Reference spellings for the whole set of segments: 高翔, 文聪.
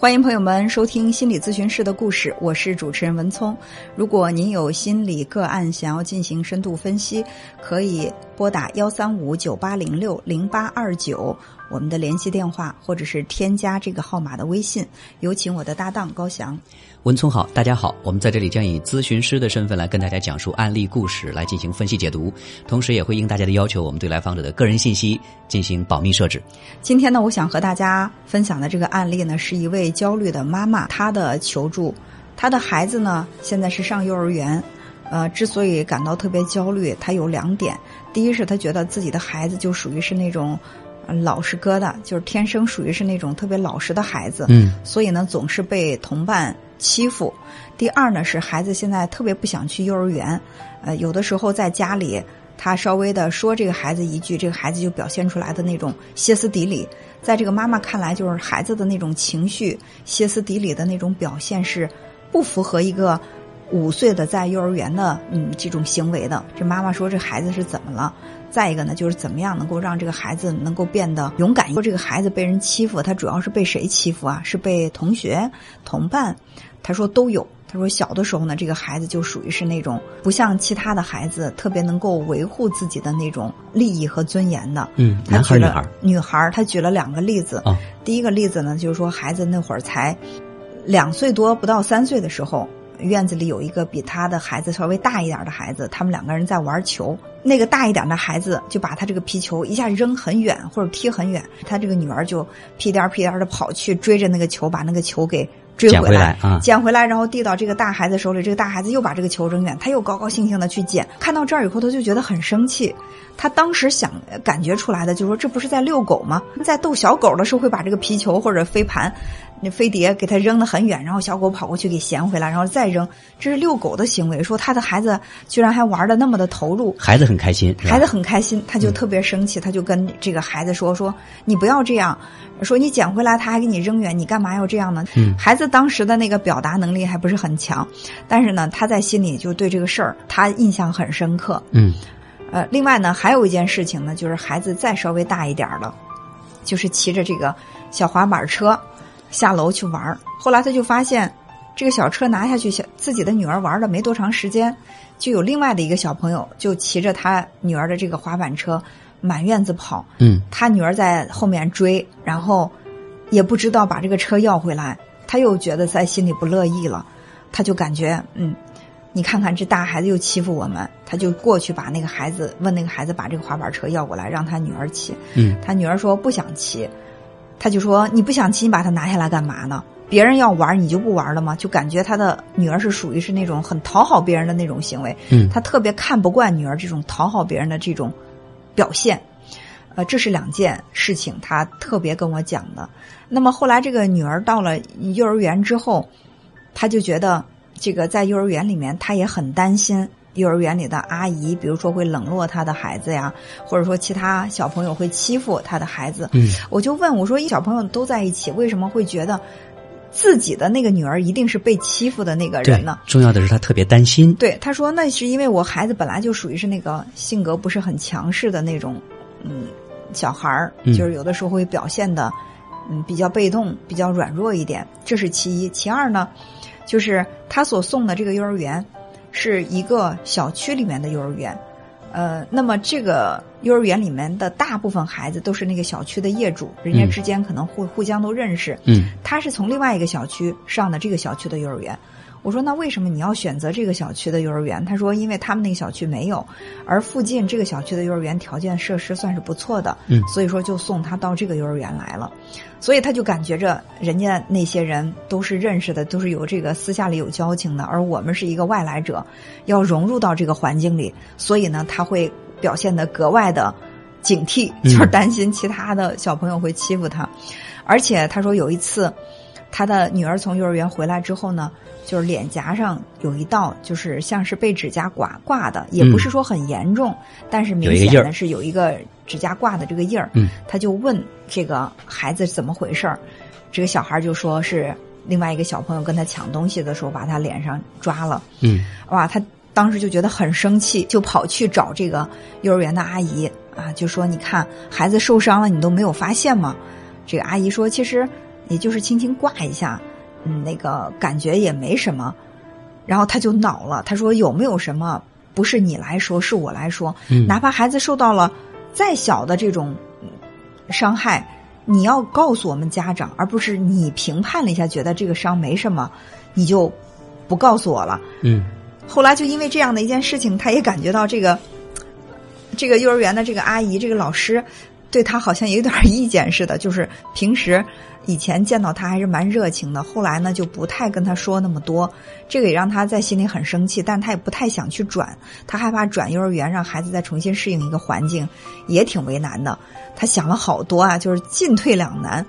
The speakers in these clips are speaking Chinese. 欢迎朋友们收听心理咨询室的故事，我是主持人文聪。如果您有心理个案想要进行深度分析，可以拨打13598060829我们的联系电话，或者是添加这个号码的微信。有请我的搭档高翔。文聪好，大家好，我们在这里将以咨询师的身份来跟大家讲述案例故事，来进行分析解读，同时也会应大家的要求，我们对来访者的个人信息进行保密设置。今天呢，我想和大家分享的这个案例呢，是一位焦虑的妈妈，她的求助，她的孩子呢现在是上幼儿园，之所以感到特别焦虑，她有2点。第一是她觉得自己的孩子就属于是那种老实疙瘩，就是天生属于是那种特别老实的孩子，所以呢总是被同伴欺负。第二呢是孩子现在特别不想去幼儿园，有的时候在家里他稍微的说这个孩子一句，这个孩子就表现出来的那种歇斯底里，在这个妈妈看来，就是孩子的那种情绪歇斯底里的那种表现是不符合一个5岁的在幼儿园的这种行为的。这妈妈说这孩子是怎么了。再一个呢，就是怎么样能够让这个孩子能够变得勇敢。说这个孩子被人欺负，他主要是被谁欺负啊？是被同学、同伴？他说都有。他说小的时候呢，这个孩子就属于是那种不像其他的孩子特别能够维护自己的那种利益和尊严的。男孩女孩？女孩。他举了2个例子。第一个例子呢，就是说孩子那会儿才2岁多不到3岁的时候，院子里有一个比他的孩子稍微大一点的孩子，他们2个人在玩球，那个大一点的孩子就把他这个皮球一下扔很远或者踢很远，他这个女儿就屁颠屁颠的跑去追着那个球，把那个球给追回来，捡回来，然后递到这个大孩子手里，这个大孩子又把这个球扔远，他又高高兴兴的去捡。看到这儿以后，他就觉得很生气。他当时感觉出来的就是说，这不是在遛狗吗？在逗小狗的时候会把这个皮球或者飞盘、飞碟给他扔得很远，然后小狗跑过去给衔回来，然后再扔，这是遛狗的行为。说他的孩子居然还玩得那么的投入，孩子很开心，他就特别生气，他就跟这个孩子说你不要这样，说你捡回来他还给你扔远，你干嘛要这样呢？孩子当时的那个表达能力还不是很强，但是呢他在心里就对这个事儿他印象很深刻。另外呢还有一件事情呢，就是孩子再稍微大一点了，就是骑着这个小滑板车下楼去玩。后来他就发现这个小车拿下去，自己的女儿玩了没多长时间，就有另外的一个小朋友就骑着他女儿的这个滑板车满院子跑，他女儿在后面追，然后也不知道把这个车要回来，他又觉得在心里不乐意了，他就感觉你看看这大孩子又欺负我们，他就过去把那个孩子问那个孩子把这个滑板车要过来让他女儿骑。他女儿说不想骑，他就说你不想骑你把它拿下来干嘛呢？别人要玩你就不玩了吗？就感觉他的女儿是属于是那种很讨好别人的那种行为。他特别看不惯女儿这种讨好别人的这种表现。这是2件事情他特别跟我讲的。那么后来这个女儿到了幼儿园之后，他就觉得这个在幼儿园里面他也很担心，幼儿园里的阿姨比如说会冷落他的孩子呀，或者说其他小朋友会欺负他的孩子。我就问我说小朋友都在一起，为什么会觉得自己的那个女儿一定是被欺负的那个人呢？重要的是他特别担心。他说那是因为我孩子本来就属于是那个性格不是很强势的那种小孩儿，就是有的时候会表现的比较被动比较软弱一点，这是其一。其二呢就是他所送的这个幼儿园是一个小区里面的幼儿园，那么这个幼儿园里面的大部分孩子都是那个小区的业主，人家之间可能互相都认识。他是从另外一个小区上的这个小区的幼儿园。我说那为什么你要选择这个小区的幼儿园？他说因为他们那个小区没有，而附近这个小区的幼儿园条件设施算是不错的，所以说就送他到这个幼儿园来了。所以他就感觉着人家那些人都是认识的，都是有这个私下里有交情的，而我们是一个外来者，要融入到这个环境里，所以呢他会表现得格外的警惕，就是担心其他的小朋友会欺负他。而且他说有一次他的女儿从幼儿园回来之后呢，就是脸颊上有一道就是像是被指甲挂的，也不是说很严重，但是明显的是有一个指甲挂的这个印儿。他就问这个孩子怎么回事儿，这个小孩就说是另外一个小朋友跟他抢东西的时候把他脸上抓了。哇，他当时就觉得很生气，就跑去找这个幼儿园的阿姨啊，就说你看孩子受伤了你都没有发现吗？这个阿姨说其实你就是轻轻挂一下，那个感觉也没什么。然后他就恼了，他说有没有什么不是你来说，是我来说，哪怕孩子受到了再小的这种伤害，你要告诉我们家长，而不是你评判了一下觉得这个伤没什么你就不告诉我了。后来就因为这样的一件事情，他也感觉到这个幼儿园的这个阿姨，这个老师对他好像也有点意见似的，就是平时以前见到他还是蛮热情的，后来呢就不太跟他说那么多，这个也让他在心里很生气，但他也不太想去转，他害怕转幼儿园让孩子再重新适应一个环境也挺为难的，他想了好多啊，就是进退两难。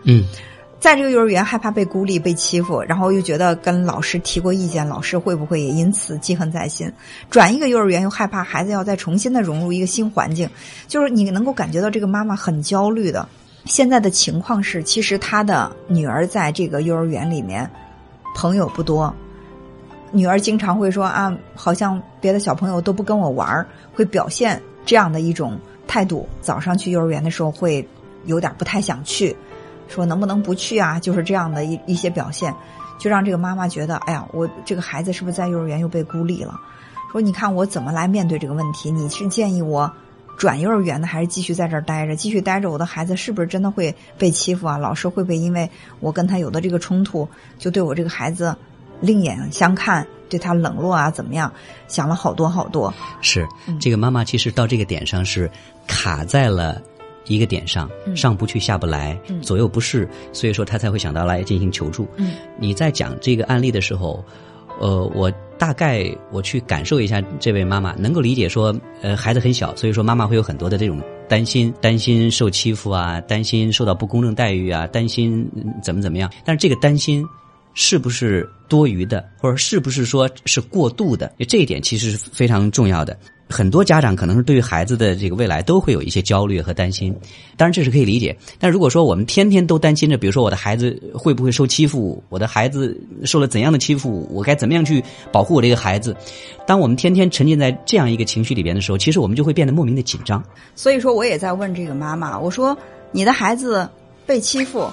在这个幼儿园害怕被孤立被欺负，然后又觉得跟老师提过意见，老师会不会也因此记恨在心，转一个幼儿园又害怕孩子要再重新的融入一个新环境，就是你能够感觉到这个妈妈很焦虑的。现在的情况是，其实她的女儿在这个幼儿园里面朋友不多，女儿经常会说啊，好像别的小朋友都不跟我玩，会表现这样的一种态度，早上去幼儿园的时候会有点不太想去，说能不能不去啊，就是这样的一些表现，就让这个妈妈觉得哎呀，我这个孩子是不是在幼儿园又被孤立了，说你看我怎么来面对这个问题，你是建议我转幼儿园的，还是继续在这儿待着，继续待着我的孩子是不是真的会被欺负啊，老师会不会因为我跟他有的这个冲突就对我这个孩子另眼相看，对他冷落啊，怎么样，想了好多好多。是这个妈妈其实到这个点上是卡在了一个点上，上不去下不来，左右不是，所以说他才会想到来进行求助。你在讲这个案例的时候，我大概我去感受一下这位妈妈，能够理解说，孩子很小，所以说妈妈会有很多的这种担心受欺负啊，担心受到不公正待遇啊，担心怎么样。但是这个担心是不是多余的，或者是不是说是过度的，这一点其实是非常重要的。很多家长可能是对于孩子的这个未来都会有一些焦虑和担心，当然这是可以理解。但如果说我们天天都担心着，比如说我的孩子会不会受欺负，我的孩子受了怎样的欺负，我该怎么样去保护我这个孩子，当我们天天沉浸在这样一个情绪里边的时候，其实我们就会变得莫名的紧张。所以说我也在问这个妈妈，我说你的孩子被欺负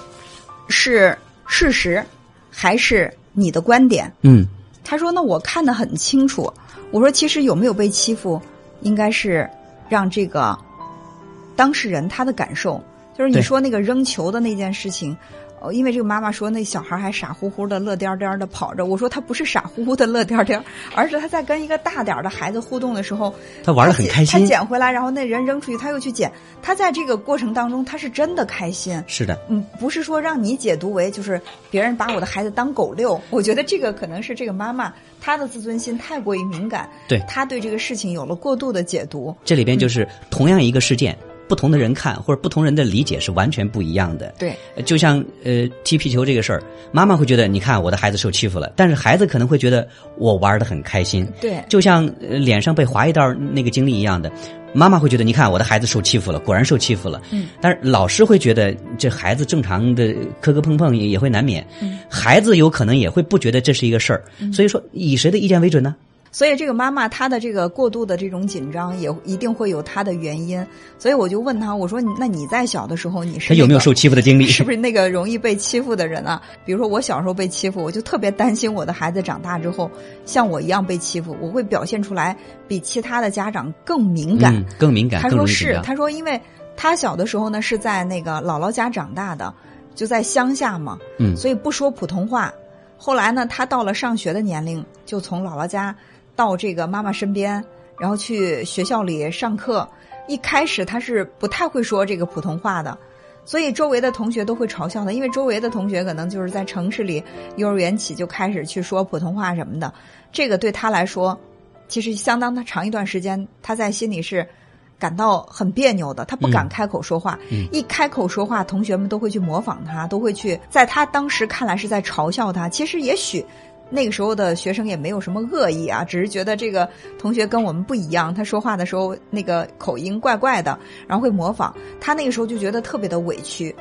是事实还是你的观点？他说那我看得很清楚。我说其实有没有被欺负应该是让这个当事人他的感受，就是你说那个扔球的那件事情，因为这个妈妈说那小孩还傻乎乎的乐颠颠的跑着，我说他不是傻乎乎的乐颠颠，而是他在跟一个大点的孩子互动的时候他玩得很开心，他捡回来然后那人扔出去他又去捡，他在这个过程当中他是真的开心。是的，不是说让你解读为就是别人把我的孩子当狗遛，我觉得这个可能是这个妈妈他的自尊心太过于敏感，对他对这个事情有了过度的解读。这里边就是同样一个事件，不同的人看或者不同人的理解是完全不一样的。对，就像踢皮球这个事儿，妈妈会觉得你看我的孩子受欺负了，但是孩子可能会觉得我玩得很开心。对，就像脸上被划一道那个经历一样的，妈妈会觉得你看我的孩子受欺负了，果然受欺负了。但是老师会觉得这孩子正常的磕磕碰碰也会难免，孩子有可能也会不觉得这是一个事儿。所以说以谁的意见为准呢？所以这个妈妈她的这个过度的这种紧张也一定会有她的原因。所以我就问她，我说那你在小的时候你是、她有没有受欺负的经历，是不是那个容易被欺负的人啊？比如说我小时候被欺负，我就特别担心我的孩子长大之后像我一样被欺负，我会表现出来比其他的家长更敏感、更敏感。她说是，她说因为她小的时候呢是在那个姥姥家长大的，就在乡下嘛，所以不说普通话。后来呢她到了上学的年龄，就从姥姥家到这个妈妈身边，然后去学校里上课。一开始他是不太会说这个普通话的，所以周围的同学都会嘲笑他，因为周围的同学可能就是在城市里幼儿园起就开始去说普通话什么的，这个对他来说其实相当的长一段时间他在心里是感到很别扭的，他不敢开口说话。一开口说话同学们都会去模仿他，都会去在他当时看来是在嘲笑他。其实也许那个时候的学生也没有什么恶意啊，只是觉得这个同学跟我们不一样，他说话的时候那个口音怪怪的，然后会模仿他。那个时候就觉得特别的委屈。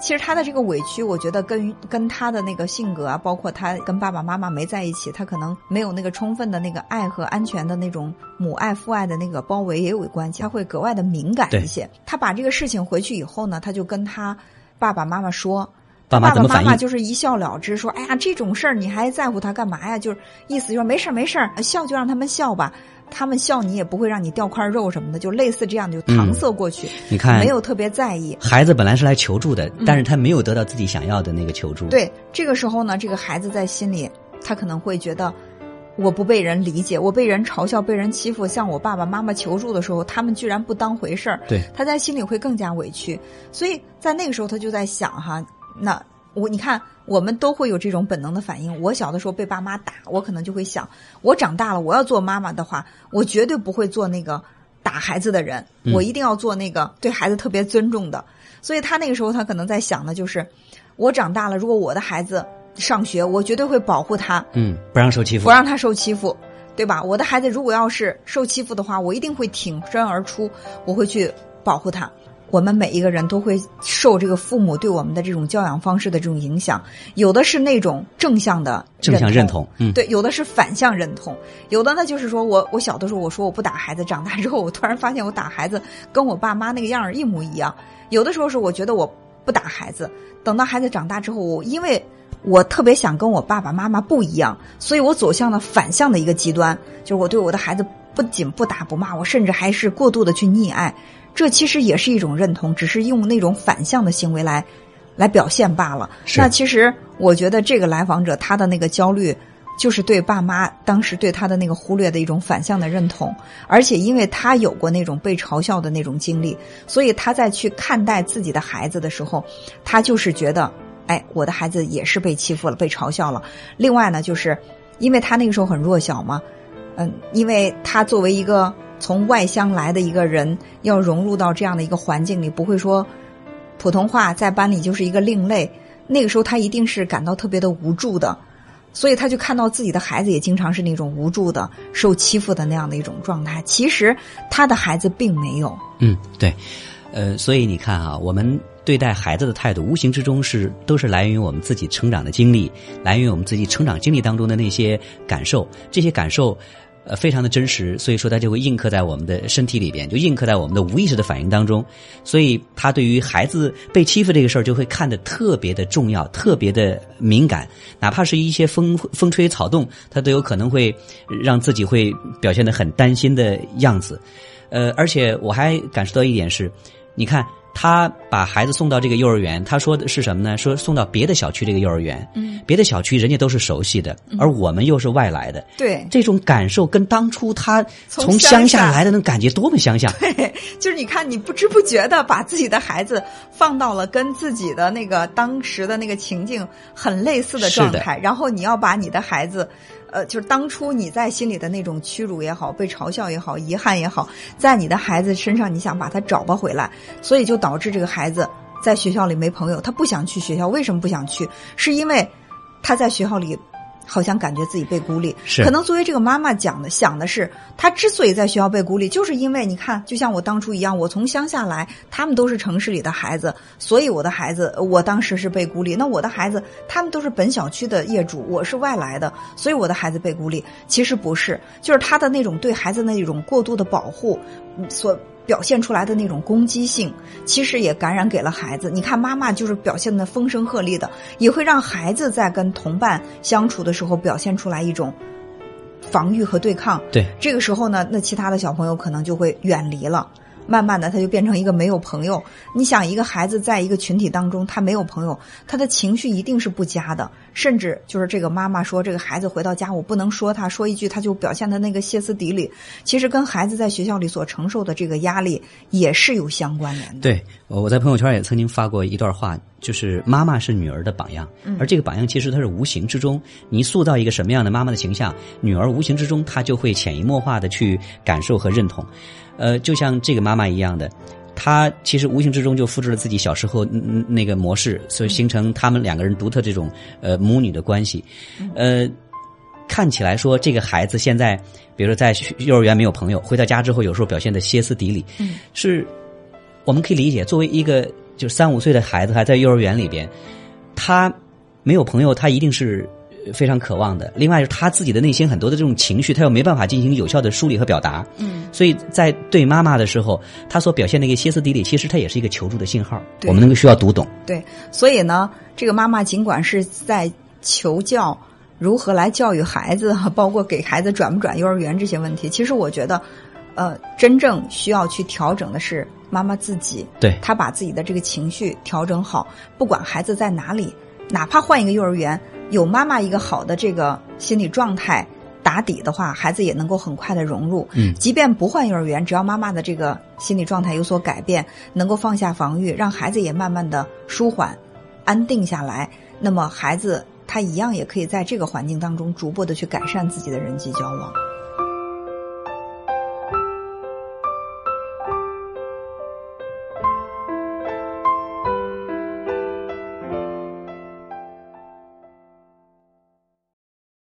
其实他的这个委屈我觉得跟他的那个性格啊，包括他跟爸爸妈妈没在一起，他可能没有那个充分的那个爱和安全的那种母爱父爱的那个包围也有关系，他会格外的敏感一些。他把这个事情回去以后呢，他就跟他爸爸妈妈说，爸爸怎么反应？妈妈就是一笑了之，说：“哎呀，这种事儿你还在乎他干嘛呀？”就是意思就是没事没事，笑就让他们笑吧，他们笑你也不会让你掉块肉什么的，就类似这样就搪塞过去。你看，没有特别在意。孩子本来是来求助的，但是他没有得到自己想要的那个求助。对，这个时候呢，这个孩子在心里他可能会觉得，我不被人理解，我被人嘲笑，被人欺负，向我爸爸妈妈求助的时候，他们居然不当回事儿。对，他在心里会更加委屈。所以在那个时候，他就在想哈，那你看，我们都会有这种本能的反应。我小的时候被爸妈打，我可能就会想，我长大了，我要做妈妈的话，我绝对不会做那个打孩子的人，我一定要做那个对孩子特别尊重的。所以他那个时候，他可能在想的就是，我长大了，如果我的孩子上学，我绝对会保护他，不让受欺负，不让他受欺负，对吧？我的孩子如果要是受欺负的话，我一定会挺身而出，我会去保护他。我们每一个人都会受这个父母对我们的这种教养方式的这种影响，有的是那种正向认同，对，有的是反向认同，有的呢就是说我小的时候我说我不打孩子，长大之后我突然发现我打孩子跟我爸妈那个样儿一模一样。有的时候是我觉得我不打孩子，等到孩子长大之后，我因为我特别想跟我爸爸妈妈不一样，所以我走向了反向的一个极端，就是我对我的孩子不仅不打不骂，我甚至还是过度的去溺爱。这其实也是一种认同，只是用那种反向的行为来表现罢了。那其实我觉得这个来访者他的那个焦虑，就是对爸妈当时对他的那个忽略的一种反向的认同，而且因为他有过那种被嘲笑的那种经历，所以他在去看待自己的孩子的时候，他就是觉得，哎，我的孩子也是被欺负了，被嘲笑了。另外呢，就是因为他那个时候很弱小嘛，因为他作为一个从外乡来的一个人，要融入到这样的一个环境里，不会说普通话，在班里就是一个另类。那个时候他一定是感到特别的无助的，所以他就看到自己的孩子也经常是那种无助的、受欺负的那样的一种状态。其实他的孩子并没有。对，所以你看啊，我们对待孩子的态度，无形之中都是来源于我们自己成长的经历，来源于我们自己成长经历当中的那些感受，这些感受非常的真实，所以说它就会印刻在我们的身体里边，就印刻在我们的无意识的反应当中。所以他对于孩子被欺负这个事儿，就会看得特别的重要，特别的敏感，哪怕是一些风吹草动，他都有可能会让自己会表现得很担心的样子。而且我还感受到一点是，你看他把孩子送到这个幼儿园，他说的是什么呢？说送到别的小区这个幼儿园，别的小区人家都是熟悉的，而我们又是外来的。对，这种感受跟当初他从乡下来的那种感觉多么相像。对，就是你看，你不知不觉的把自己的孩子放到了跟自己的那个当时的那个情境很类似的状态，然后你要把你的孩子就是当初你在心里的那种屈辱也好，被嘲笑也好，遗憾也好，在你的孩子身上你想把他找吧回来，所以就导致这个孩子在学校里没朋友，他不想去学校。为什么不想去？是因为他在学校里好像感觉自己被孤立。是，可能作为这个妈妈想的是，他之所以在学校被孤立，就是因为你看，就像我当初一样，我从乡下来，他们都是城市里的孩子，所以我的孩子，我当时是被孤立。那我的孩子，他们都是本小区的业主，我是外来的，所以我的孩子被孤立。其实不是，就是他的那种对孩子那种过度的保护所表现出来的那种攻击性，其实也感染给了孩子。你看妈妈就是表现的风声鹤唳的，也会让孩子在跟同伴相处的时候表现出来一种防御和对抗。对，这个时候呢，那其他的小朋友可能就会远离了，慢慢的他就变成一个没有朋友。你想，一个孩子在一个群体当中他没有朋友，他的情绪一定是不佳的，甚至就是这个妈妈说这个孩子回到家我不能说他说一句他就表现的那个歇斯底里，其实跟孩子在学校里所承受的这个压力也是有相关联的。对，我在朋友圈也曾经发过一段话，就是妈妈是女儿的榜样，而这个榜样其实它是无形之中，你塑造一个什么样的妈妈的形象，女儿无形之中她就会潜移默化的去感受和认同。就像这个妈妈一样的，她其实无形之中就复制了自己小时候那个模式，所以形成他们两个人独特这种母女的关系。看起来说这个孩子现在，比如说在幼儿园没有朋友，回到家之后有时候表现得歇斯底里，是我们可以理解。作为一个就是3-5岁的孩子还在幼儿园里边，他没有朋友，他一定是非常渴望的。另外是他自己的内心很多的这种情绪，他又没办法进行有效的梳理和表达，所以在对妈妈的时候，他所表现的一个歇斯底里，其实他也是一个求助的信号，我们能够需要读懂。对，所以呢，这个妈妈尽管是在求教如何来教育孩子，包括给孩子转不转幼儿园这些问题，其实我觉得真正需要去调整的是妈妈自己，对，她把自己的这个情绪调整好，不管孩子在哪里，哪怕换一个幼儿园，有妈妈一个好的这个心理状态打底的话，孩子也能够很快的融入。即便不换幼儿园，只要妈妈的这个心理状态有所改变，能够放下防御，让孩子也慢慢的舒缓安定下来，那么孩子他一样也可以在这个环境当中逐步的去改善自己的人际交往。